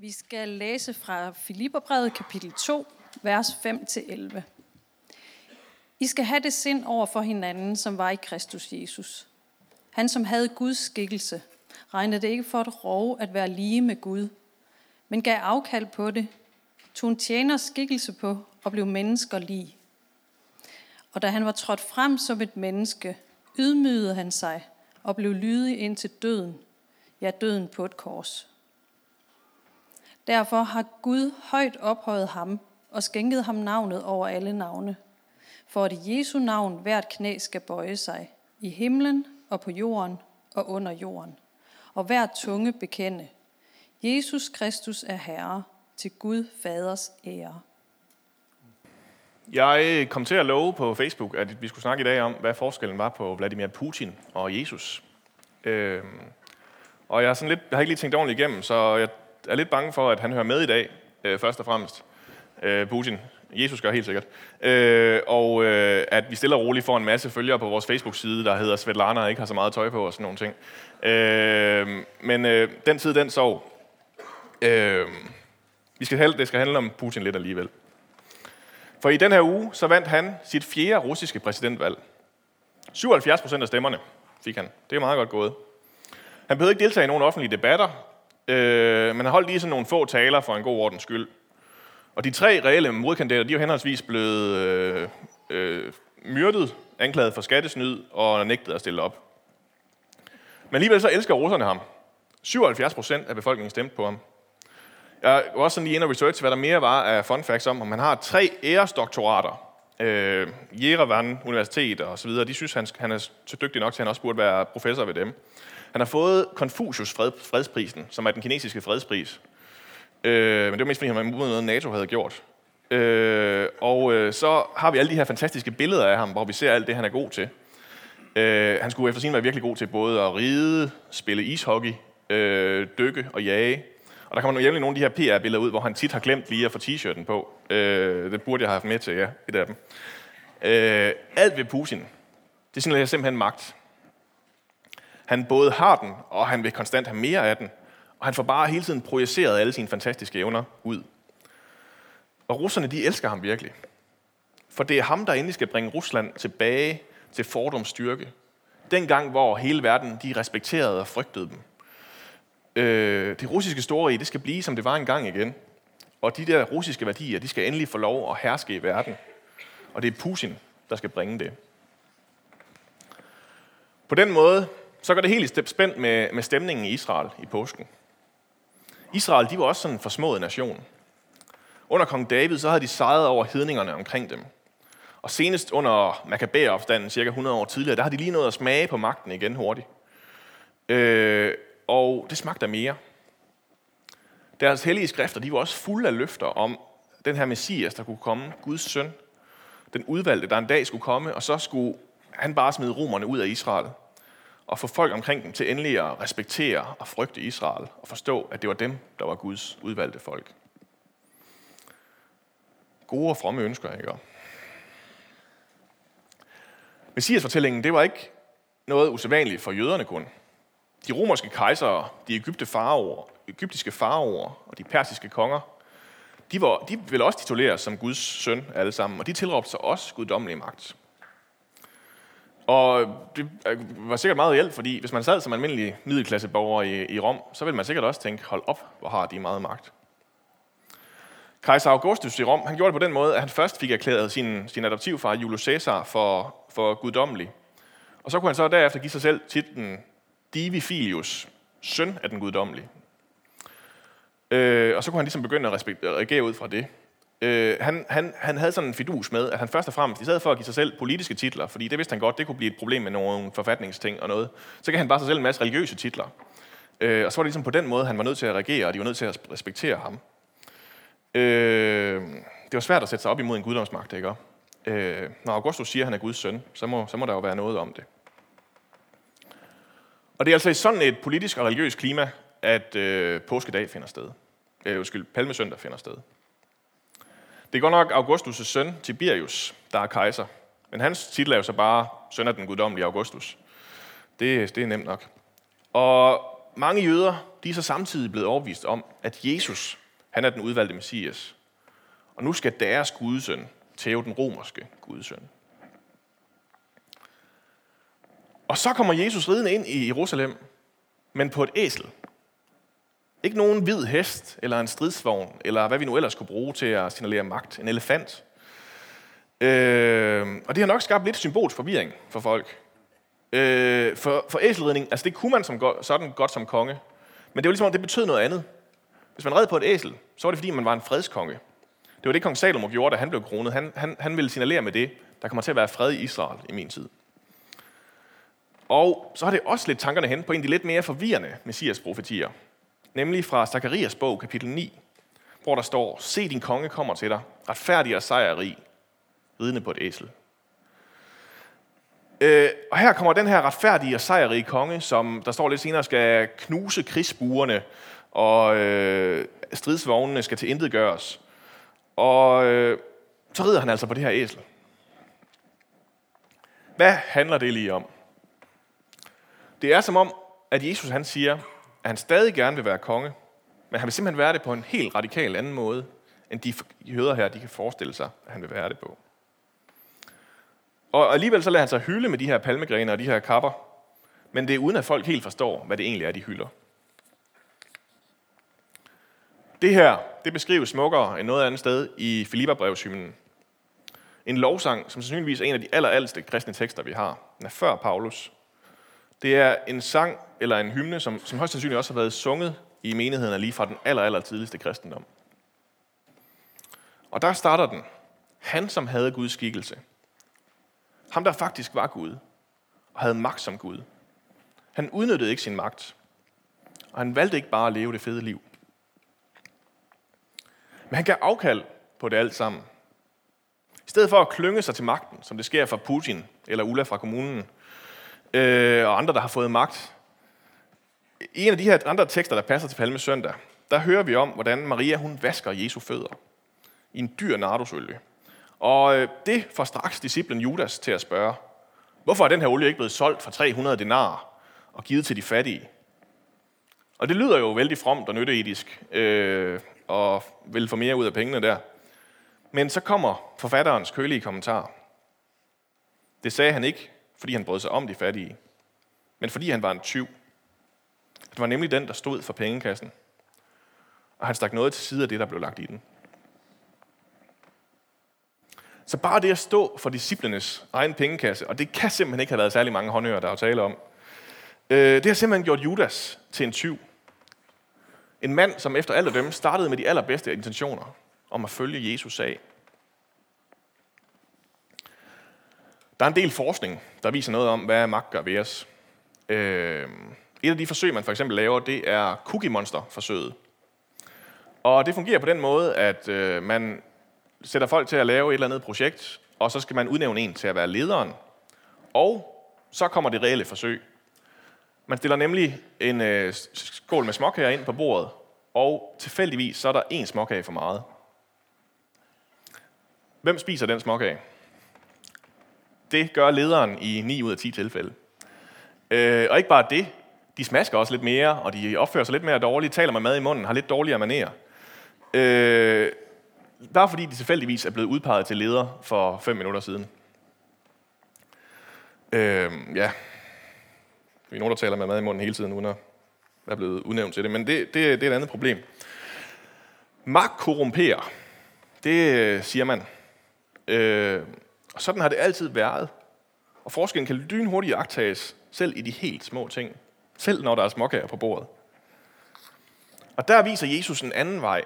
Vi skal læse fra Filipperbrevet kapitel 2, vers 5-11. I skal have det sind over for hinanden, som var i Kristus Jesus. Han, som havde Guds skikkelse, regnede det ikke for et rov at være lige med Gud, men gav afkald på det, tog en tjeners skikkelse på og blev mennesker lig. Og da han var trådt frem som et menneske, ydmygede han sig og blev lydig indtil døden, ja, døden på et kors. Derfor har Gud højt ophøjet ham og skænket ham navnet over alle navne, for at i Jesu navn hvert knæ skal bøje sig, i himlen og på jorden og under jorden, og hver tunge bekende: Jesus Kristus er Herre, til Gud Faders ære. Jeg kom til at love på Facebook, at vi skulle snakke i dag om, hvad forskellen var på Vladimir Putin og Jesus. Og jeg har ikke lige tænkt ordentligt igennem, så jeg er lidt bange for, at han hører med i dag, først og fremmest. Putin. Jesus gør helt sikkert. Og at vi stille og roligt får en masse følgere på vores Facebook-side, der hedder Svetlana og ikke har så meget tøj på og sådan nogle ting. Men den tid, den sov. Det skal handle om Putin lidt alligevel. For i den her uge, så vandt han sit 4. russiske præsidentvalg. 77% af stemmerne fik han. Det er meget godt gået. Han behøvede ikke deltage i nogen offentlige debatter, men han holdt lige sådan nogle få taler for en god ordens skyld. Og de 3 reelle modkandidater, de er jo henholdsvis blevet myrdet, anklaget for skattesnyd og nægtet at stille op. Men alligevel så elsker russerne ham. 77% af befolkningen stemte på ham. Jeg var også sådan lige inde og researche, hvad der mere var af fun facts om han har 3 æresdoktorater. Jerevan Universitet og så videre. De synes, han er så dygtig nok til, at han også burde være professor ved dem. Han har fået Confucius-fredsprisen, som er den kinesiske fredspris. Men det var mest fordi, han var imod noget, NATO havde gjort. Og så har vi alle de her fantastiske billeder af ham, hvor vi ser alt det, han er god til. Han skulle eftersigende være virkelig god til både at ride, spille ishockey, dykke og jage. Og der kommer jævnligt nogle af de her PR-billeder ud, hvor han tit har glemt lige at få t-shirten på. Det burde jeg have haft med til, ja, et af dem. Alt ved Putin, det er simpelthen magt. Han både har den, og han vil konstant have mere af den. Og han får bare hele tiden projiceret alle sine fantastiske evner ud. Og russerne, de elsker ham virkelig. For det er ham, der endelig skal bringe Rusland tilbage til fordums styrke. Dengang, hvor hele verden, de respekterede og frygtede dem. Det russiske storrige, det skal blive, som det var engang igen. Og de der russiske værdier, de skal endelig få lov at herske i verden. Og det er Putin, der skal bringe det. På den måde, så går det helt i spænd med stemningen i Israel i påsken. Israel, de var også sådan en forsmået nation. Under kong David, så havde de sejret over hedningerne omkring dem. Og senest under Macabæer-opstanden, cirka 100 år tidligere, der har de lige nået at smage på magten igen hurtigt. Og det smagte af mere. Deres hellige skrifter, de var også fulde af løfter om den her Messias, der kunne komme, Guds søn. Den udvalgte, der en dag skulle komme, og så skulle han bare smide romerne ud af Israel. Og få folk omkring dem til endelig at respektere og frygte Israel, og forstå, at det var dem, der var Guds udvalgte folk. Gode og fromme ønsker, ikke? Messias-fortællingen, det var ikke noget usædvanligt for jøderne kun. De romerske kejsere, de egyptiske faraoer og de persiske konger, de ville også tituleres som Guds søn alle sammen, og de tilråbte sig også guddommelig magt. Og det var sikkert meget hjælp, fordi hvis man sad som almindelig middelklasseborger i Rom, så ville man sikkert også tænke, hold op, hvor har de meget magt. Kejser Augustus i Rom, han gjorde det på den måde, at han først fik erklæret sin adoptivfar Julius Caesar for guddommelig. Og så kunne han så derefter give sig selv titlen Divi Filius, søn af den guddommelige. Og så kunne han ligesom begynde at reagere ud fra det. Han havde sådan en fidus med, at han først og fremmest, i stedet for at give sig selv politiske titler, fordi det vidste han godt, det kunne blive et problem med nogle forfatningsting og noget, så gav han bare sig selv en masse religiøse titler. Og så var det ligesom på den måde, han var nødt til at reagere, og de var nødt til at respektere ham. Det var svært at sætte sig op imod en guddomsmagt, ikke? Når Augustus siger, at han er Guds søn, så må der jo være noget om det. Og det er altså i sådan et politisk og religiøst klima, at påskedag finder sted. Palmesøndag finder sted. Det er godt nok Augustus' søn, Tiberius, der er kejser. Men hans titel er jo så bare søn af den guddommelige Augustus. Det er nemt nok. Og mange jøder, de er så samtidig blevet overbevist om, at Jesus, han er den udvalgte Messias. Og nu skal deres gudsøn tæve den romerske gudsøn. Og så kommer Jesus ridende ind i Jerusalem, men på et æsel. Ikke nogen hvid hest, eller en stridsvogn, eller hvad vi nu ellers kunne bruge til at signalere magt. En elefant. Og det har nok skabt lidt symbolsk forvirring for folk. For æselridning, altså det kunne man sådan godt som konge. Men det var ligesom, at det betød noget andet. Hvis man red på et æsel, så var det fordi, man var en fredskonge. Det var det, kong Salomo gjorde, da han blev kronet. Han ville signalere med det, der kommer til at være fred i Israel i min tid. Og så har det også lidt tankerne hen på en af de lidt mere forvirrende messias-profetier. Nemlig fra Sakarias bog, kapitel 9, hvor der står, se din konge kommer til dig, retfærdig og sejrrig, ridende på et æsel. Og her kommer den her retfærdige og sejrrige konge, som der står lidt senere, skal knuse krigsbuerne, og stridsvognene skal tilintetgøres. Og så rider han altså på det her æsel. Hvad handler det lige om? Det er som om, at Jesus han siger, at han stadig gerne vil være konge, men han vil simpelthen være det på en helt radikal anden måde, end de jøder her, de kan forestille sig, at han vil være det på. Og alligevel så lader han sig hylde med de her palmegrener og de her kapper, men det er uden at folk helt forstår, hvad det egentlig er, de hylder. Det her, det beskrives smukkere end noget andet sted i Filippabrevshymnen. En lovsang, som sandsynligvis er en af de allerældste kristne tekster, vi har. Den er før Paulus. Det er en sang eller en hymne, som højst sandsynligt også har været sunget i menighederne lige fra den aller tidligste kristendom. Og der starter den. Han, som havde Guds skikkelse. Ham, der faktisk var Gud, og havde magt som Gud. Han udnyttede ikke sin magt, og han valgte ikke bare at leve det fede liv. Men han gav afkald på det alt sammen. I stedet for at klynge sig til magten, som det sker for Putin eller Ulla fra kommunen, og andre, der har fået magt. I en af de her andre tekster, der passer til Palmesøndag, der hører vi om, hvordan Maria hun vasker Jesu fødder i en dyr nardusølie. Og det får straks disciplen Judas til at spørge, hvorfor er den her olie ikke blevet solgt for 300 denarer og givet til de fattige? Og det lyder jo vældig fromt og nytteetisk, og vil få mere ud af pengene der. Men så kommer forfatterens kølige kommentar. Det sagde han ikke, fordi han brød sig om de fattige, men fordi han var en tyv. Det var nemlig den, der stod for pengekassen, og han stak noget til side af det, der blev lagt i den. Så bare det at stå for disciplenes egen pengekasse, og det kan simpelthen ikke have været særlig mange håndører, der er tale om, det har simpelthen gjort Judas til en tyv. En mand, som efter alt at dømme startede med de allerbedste intentioner om at følge Jesus af. Der er en del forskning, der viser noget om, hvad magt gør ved os. Et af de forsøg, man for eksempel laver, det er Cookie Monster-forsøget. Og det fungerer på den måde, at man sætter folk til at lave et eller andet projekt, og så skal man udnævne en til at være lederen. Og så kommer det reelle forsøg. Man stiller nemlig en skål med småkager ind på bordet, og tilfældigvis så er der én småkage for meget. Hvem spiser den småkage? Det gør lederen i 9 ud af 10 tilfælde. Og ikke bare det, de smasker også lidt mere, og de opfører sig lidt mere dårligt, taler med mad i munden, har lidt dårligere manerer. Bare fordi de tilfældigvis er blevet udpeget til leder for 5 minutter siden. Ja, vi er nogen, der taler med mad i munden hele tiden, uden at være blevet udnævnt til det, men det er et andet problem. Magt korrumperer, det siger man. Og sådan har det altid været. Og forskellen kan lynhurtigt iagttages, selv i de helt små ting. Selv når der er småkager på bordet. Og der viser Jesus en anden vej.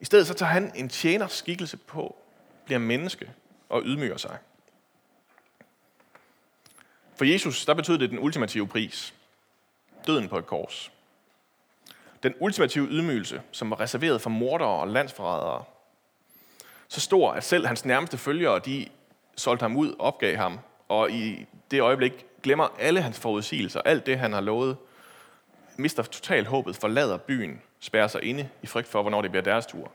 I stedet så tager han en tjeners skikkelse på, bliver menneske og ydmyger sig. For Jesus, der betød det den ultimative pris. Døden på et kors. Den ultimative ydmygelse, som var reserveret for mordere og landsforrædere. Så stor, at selv hans nærmeste følgere, de solgte ham ud, opgav ham, og i det øjeblik glemmer alle hans forudsigelser, alt det, han har lovet, mister totalt håbet, forlader byen, spærrer sig inde i frygt for, hvornår det bliver deres tur.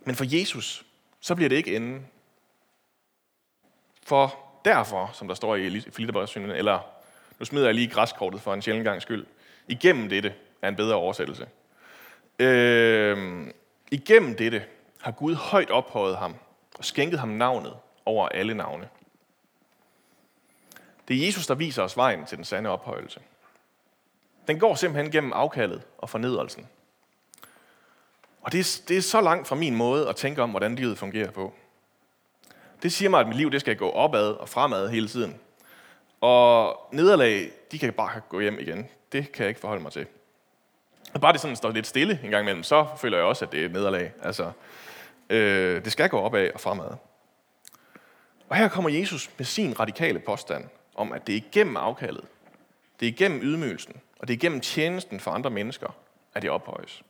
Men for Jesus, så bliver det ikke enden. For derfor, som der står i Filipperbrevet, eller Nu smider jeg lige græskortet for en sjældent gangs skyld. Igennem dette er en bedre oversættelse. Igennem dette har Gud højt ophøjet ham og skænket ham navnet over alle navne. Det er Jesus, der viser os vejen til den sande ophøjelse. Den går simpelthen gennem afkaldet og fornedrelsen. Og det er så langt fra min måde at tænke om, hvordan livet fungerer på. Det siger mig, at mit liv det skal gå opad og fremad hele tiden. Og nederlag, de kan bare gå hjem igen. Det kan jeg ikke forholde mig til. Og bare det sådan står lidt stille en gang imellem, så føler jeg også, at det er et nederlag. Altså, det skal gå opad og fremad. Og her kommer Jesus med sin radikale påstand om, at det er igennem afkaldet, det er igennem ydmygelsen, og det er igennem tjenesten for andre mennesker, at det ophøjes.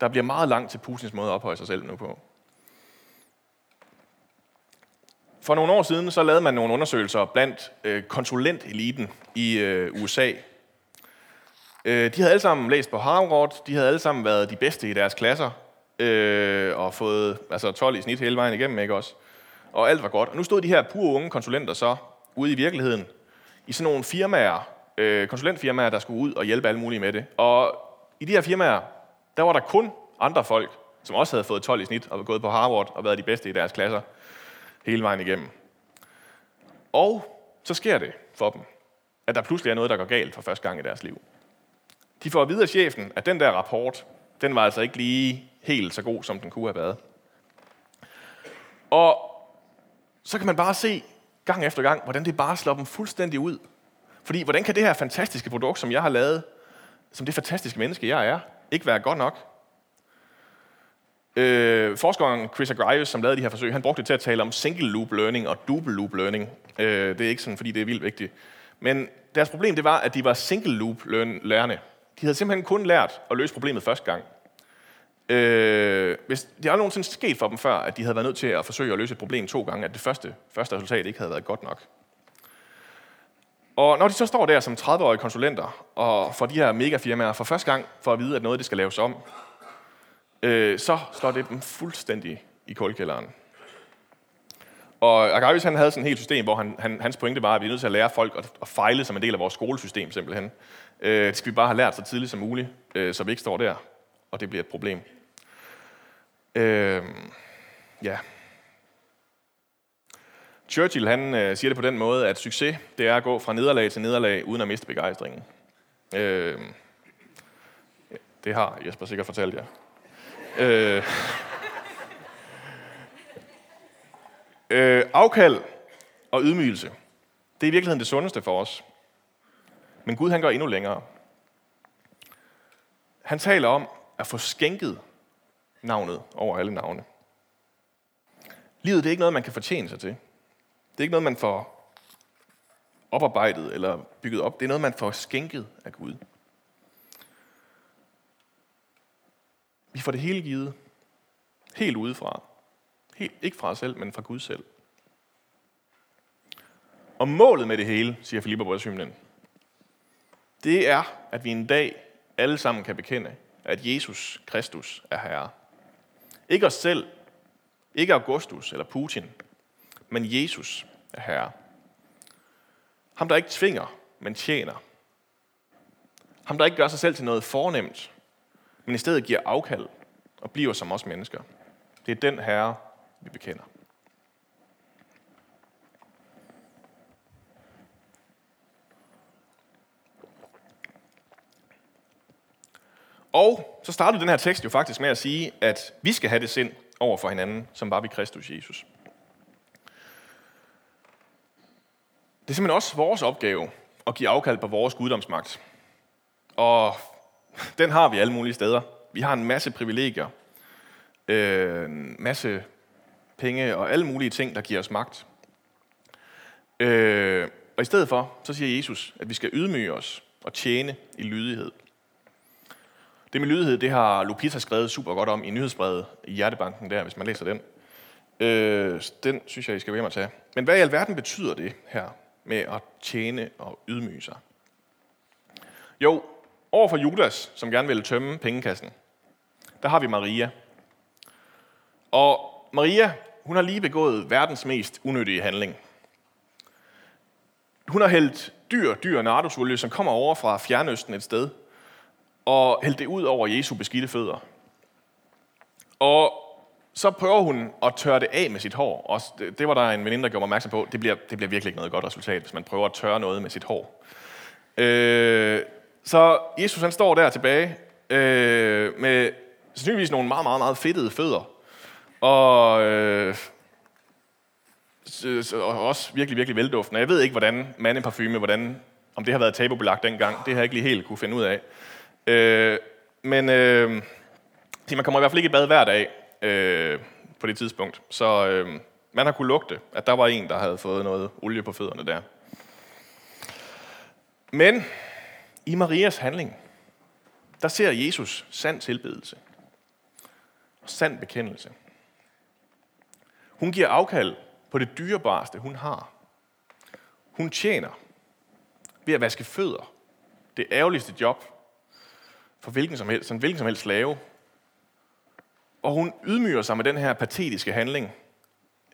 Der bliver meget langt til Putins måde at ophøje sig selv nu på. For nogle år siden, så lavede man nogle undersøgelser blandt konsulenteliten i USA. De havde alle sammen læst på Harvard, de havde alle sammen været de bedste i deres klasser, og fået 12 i snit hele vejen igennem, ikke også? Og alt var godt. Og nu stod de her pure unge konsulenter så ude i virkeligheden, i sådan nogle firmaer, konsulentfirmaer, der skulle ud og hjælpe alle mulige med det. Og i de her firmaer, der var der kun andre folk, som også havde fået 12 i snit, og var gået på Harvard, og været de bedste i deres klasser hele vejen igennem. Og så sker det for dem, at der pludselig er noget, der går galt for første gang i deres liv. De får at vide af chefen, at den der rapport, den var altså ikke lige helt så god, som den kunne have været. Og så kan man bare se gang efter gang, hvordan det bare slår dem fuldstændig ud. Fordi hvordan kan det her fantastiske produkt, som jeg har lavet, som det fantastiske menneske, jeg er, ikke være godt nok? Forskeren Chris Agrius, som lavede de her forsøg, han brugte det til at tale om single loop learning og double loop learning. Det er ikke sådan, fordi det er vildt vigtigt. Men deres problem, det var, at de var single loop lærerne. De havde simpelthen kun lært at løse problemet første gang. Hvis det aldrig nogensinde sket for dem før, at de havde været nødt til at forsøge at løse et problem 2 gange, at det første resultat ikke havde været godt nok. Og når de så står der som 30-årige konsulenter, og får de her megafirmaer for første gang, for at vide, at noget det skal laves om, så slår det dem fuldstændig i kulkælderen. Og Agarius, han havde sådan et helt system, hvor hans pointe var, at vi er nødt til at lære folk at fejle som en del af vores skolesystem simpelthen. Det skal vi bare have lært så tidligt som muligt, så vi ikke står der, og det bliver et problem. Ja. Churchill, han siger det på den måde, at succes, det er at gå fra nederlag til nederlag, uden at miste begejstringen. Det har Jesper sikkert fortalt jer. Afkald og ydmygelse, det er i virkeligheden det sundeste for os. Men Gud, han går endnu længere. Han taler om at få skænket navnet over alle navne. Livet, det er ikke noget, man kan fortjene sig til. Det er ikke noget, man får oparbejdet eller bygget op. Det er noget, man får skænket af Gud. Vi får det hele givet. Helt udefra. Helt, ikke fra os selv, men fra Gud selv. Og målet med det hele, siger Filipperbrevet, det er, at vi en dag alle sammen kan bekende, at Jesus Kristus er Herre. Ikke os selv, ikke Augustus eller Putin, men Jesus er Herre. Ham, der ikke tvinger, men tjener. Ham, der ikke gør sig selv til noget fornemt, men i stedet giver afkald og bliver som os mennesker. Det er den Herre, vi bekender. Og så startede den her tekst jo faktisk med at sige, at vi skal have det sind over for hinanden, som var ved Kristus Jesus. Det er simpelthen også vores opgave at give afkald på vores guddomsmagt. Og den har vi alle mulige steder. Vi har en masse privilegier, en masse penge og alle mulige ting, der giver os magt. Og i stedet for, så siger Jesus, at vi skal ydmyge os og tjene i lydighed. Det med lydighed, det har Lupita skrevet super godt om i nyhedsbrevet i Hjertebanken der, hvis man læser den. Den synes jeg, I skal være med at tage. Men hvad i alverden betyder det her med at tjene og ydmyge sig? Jo, overfor Judas, som gerne ville tømme pengekassen, der har vi Maria. Og Maria, hun har lige begået verdens mest unyttige handling. Hun har hældt dyr nardusolie, som kommer over fra Fjernøsten et sted, og hældt det ud over Jesu beskidte fødder. Og så prøver hun at tørre det af med sit hår. Og det var der en veninde, der gjorde mig opmærksom på. Det bliver virkelig ikke noget godt resultat, hvis man prøver at tørre noget med sit hår. Så Jesus han står der tilbage med sandsynligvis nogle meget, meget, meget fedtede fødder. Og også virkelig, virkelig velduftende. Jeg ved ikke, hvordan mandeparfume, om det har været tabubelagt dengang. Det har jeg ikke lige helt kunne finde ud af. Men man kommer i hvert fald ikke i bad hver dag på det tidspunkt. Så man har kunnet lugte, at der var en, der havde fået noget olie på fødderne der. Men i Marias handling, der ser Jesus sand tilbedelse og sand bekendelse. Hun giver afkald på det dyrebareste, hun har. Hun tjener ved at vaske fødder. Det ærgerligste job for hvilken som helst slave. Og hun ydmyger sig med den her patetiske handling.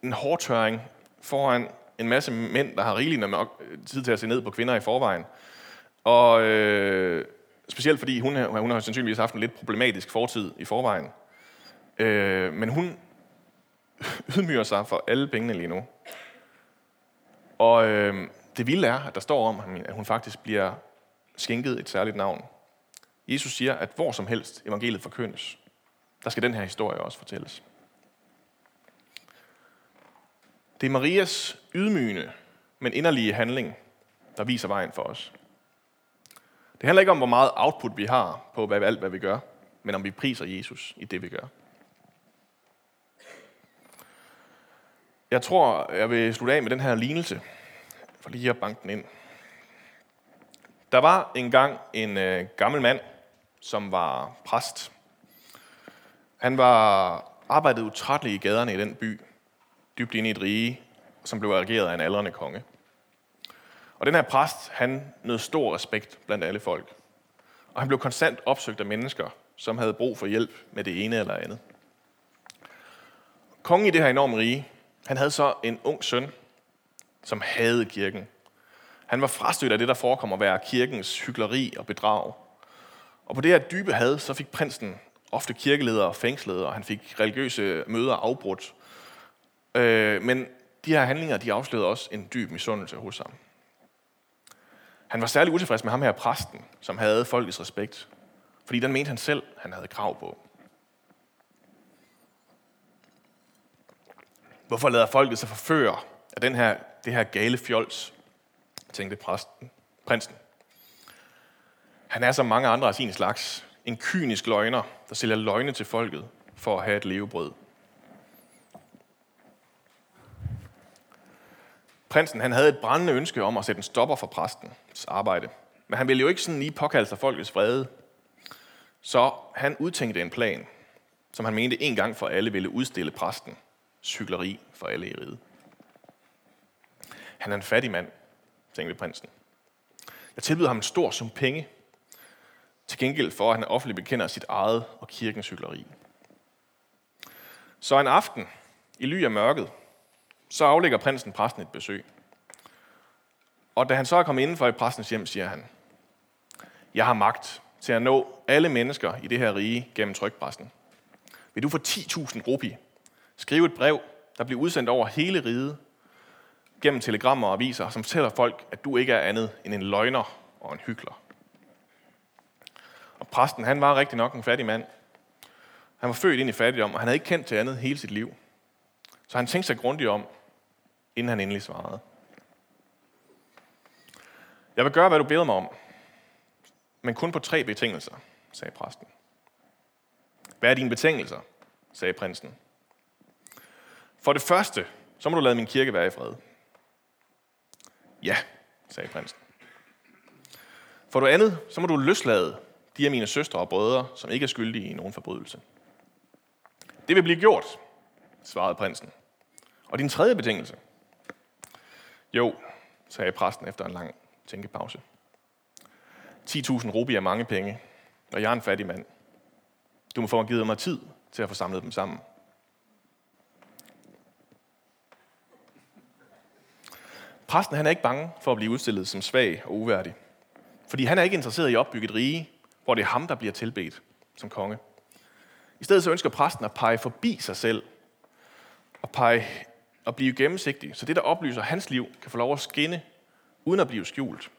En hårdtørring foran en masse mænd, der har rigeligt med tid til at se ned på kvinder i forvejen. Og specielt fordi hun har sandsynligvis haft en lidt problematisk fortid i forvejen. Men hun ydmyger sig for alle pengene lige nu. Og det vilde er, at der står om, at hun faktisk bliver skænket et særligt navn. Jesus siger, at hvor som helst evangeliet forkyndes, der skal den her historie også fortælles. Det er Marias ydmygende, men inderlige handling, der viser vejen for os. Det handler ikke om, hvor meget output vi har på alt, hvad vi gør, men om vi priser Jesus i det, vi gør. Jeg tror, jeg vil slutte af med den her lignelse, for lige at banke den ind. Der var engang en gammel mand, som var præst. Han arbejdede utrætteligt i gaderne i den by, dybt inde i et rige, som blev regeret af en aldrende konge. Og den her præst, han nød stor respekt blandt alle folk. Og han blev konstant opsøgt af mennesker, som havde brug for hjælp med det ene eller andet. Kongen i det her enorme rige, han havde så en ung søn, som hadede kirken. Han var frastødt af det, der forekommer at være kirkens hykleri og bedrag. Og på det her dybe had, så fik prinsen ofte kirkeledere fængslet, og han fik religiøse møder afbrudt. Men de her handlinger, de afslørede også en dyb misundelse hos ham. Han var særlig utilfreds med ham her præsten, som havde folkets respekt, fordi den mente han selv, han havde krav på. Hvorfor lader folket sig forføre af det her gale fjols, tænkte prinsen. Han er som mange andre af sin slags, en kynisk løgner, der sælger løgne til folket for at have et levebrød. Prinsen han havde et brændende ønske om at sætte en stopper for præstens arbejde, men han ville jo ikke sådan lige påkalde sig folkets vrede. Så han udtænkte en plan, som han mente en gang for alle ville udstille præsten. Hykleri for alle i riget. Han er en fattig mand, tænkte prinsen. Jeg tilbyder ham en stor sum penge, til gengæld for, at han offentligt bekender sit eget og kirkens hykleri. Så en aften, i ly af mørket, så aflægger prinsen præsten et besøg. Og da han så er kommet indenfor i præstens hjem, siger han, jeg har magt til at nå alle mennesker i det her rige gennem trykpressen. Vil du få 10.000 rupi? Skriv et brev, der bliver udsendt over hele riget gennem telegrammer og aviser, som fortæller folk, at du ikke er andet end en løgner og en hykler. Og præsten, han var rigtig nok en fattig mand. Han var født ind i fattigdom, og han havde ikke kendt til andet hele sit liv. Så han tænkte sig grundigt om, inden han endelig svarede. Jeg vil gøre, hvad du beder mig om, men kun på 3 betingelser, sagde præsten. Hvad er dine betingelser, sagde prinsen. For det første, så må du lade min kirke være i fred. Ja, sagde prinsen. For det andet, så må du løslade de af mine søstre og brødre, som ikke er skyldige i nogen forbrydelse. Det vil blive gjort, svarede prinsen. Og din tredje betingelse? Jo, sagde præsten efter en lang tænkepause. 10.000 rupi er mange penge, og jeg er en fattig mand. Du må få givet mig tid til at få samlet dem sammen. Præsten han er ikke bange for at blive udstillet som svag og uværdig, fordi han er ikke interesseret i at opbygge et rige, hvor det er ham, der bliver tilbedt som konge. I stedet så ønsker præsten at pege forbi sig selv og blive gennemsigtig, så det, der oplyser hans liv, kan få lov at skinne uden at blive skjult.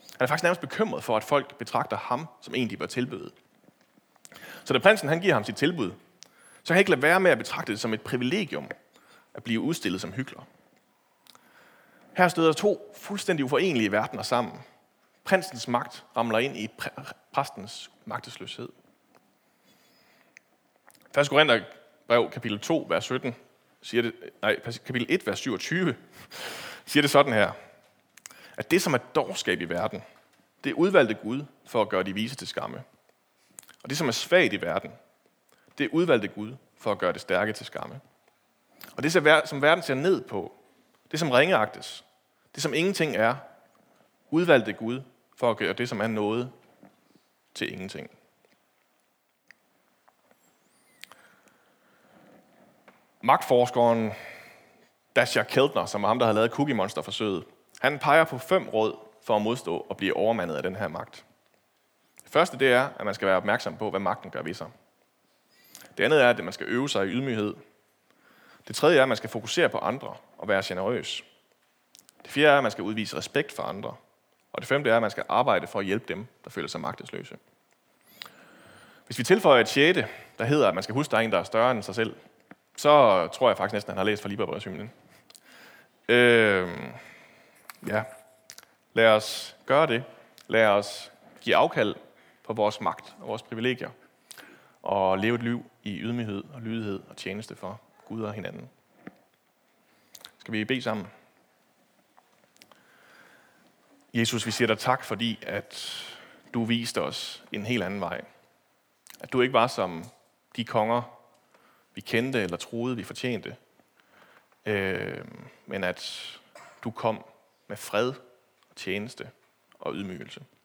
Han er faktisk nærmest bekymret for, at folk betragter ham som en, de bør tilbede. Så da prinsen han giver ham sit tilbud, så kan han ikke lade være med at betragte det som et privilegium at blive udstillet som hykler. Her støder to fuldstændig uforenelige verdener sammen. Prinsens magt ramler ind i præstens magtesløshed. 1. Korintherbrev kapitel 2, vers 17, kapitel 1, vers 27, siger det sådan her, at det, som er dårskab i verden, det udvalgte Gud for at gøre de vise til skamme. Og det, som er svagt i verden, det udvalgte Gud for at gøre det stærke til skamme. Og det, som verden ser ned på, det, som ringeagtes, det, som ingenting er, udvalgte Gud for at gøre det, som er noget, til ingenting. Magtforskeren Dacher Keltner, som var ham, der havde lavet Cookie Monster-forsøget, han peger på 5 råd for at modstå og blive overmandet af den her magt. Det første det er, at man skal være opmærksom på, hvad magten gør ved sig. Det andet er, at man skal øve sig i ydmyghed. Det tredje er, at man skal fokusere på andre og være generøs. Det fjerde er, at man skal udvise respekt for andre. Og det femte er, at man skal arbejde for at hjælpe dem, der føler sig magtesløse. Hvis vi tilføjer et sjette, der hedder, at man skal huske, der en, der er større end sig selv, så tror jeg faktisk næsten, at han har læst fra Libabrødshymnen. Ja, lad os gøre det. Lad os give afkald på vores magt og vores privilegier. Og leve et liv i ydmyghed og lydighed og tjeneste for Gud og hinanden. Skal vi bede sammen? Jesus, vi siger dig tak, fordi at du viste os en helt anden vej. At du ikke var som de konger, vi kendte eller troede, vi fortjente. Men at du kom med fred og tjeneste og ydmygelse.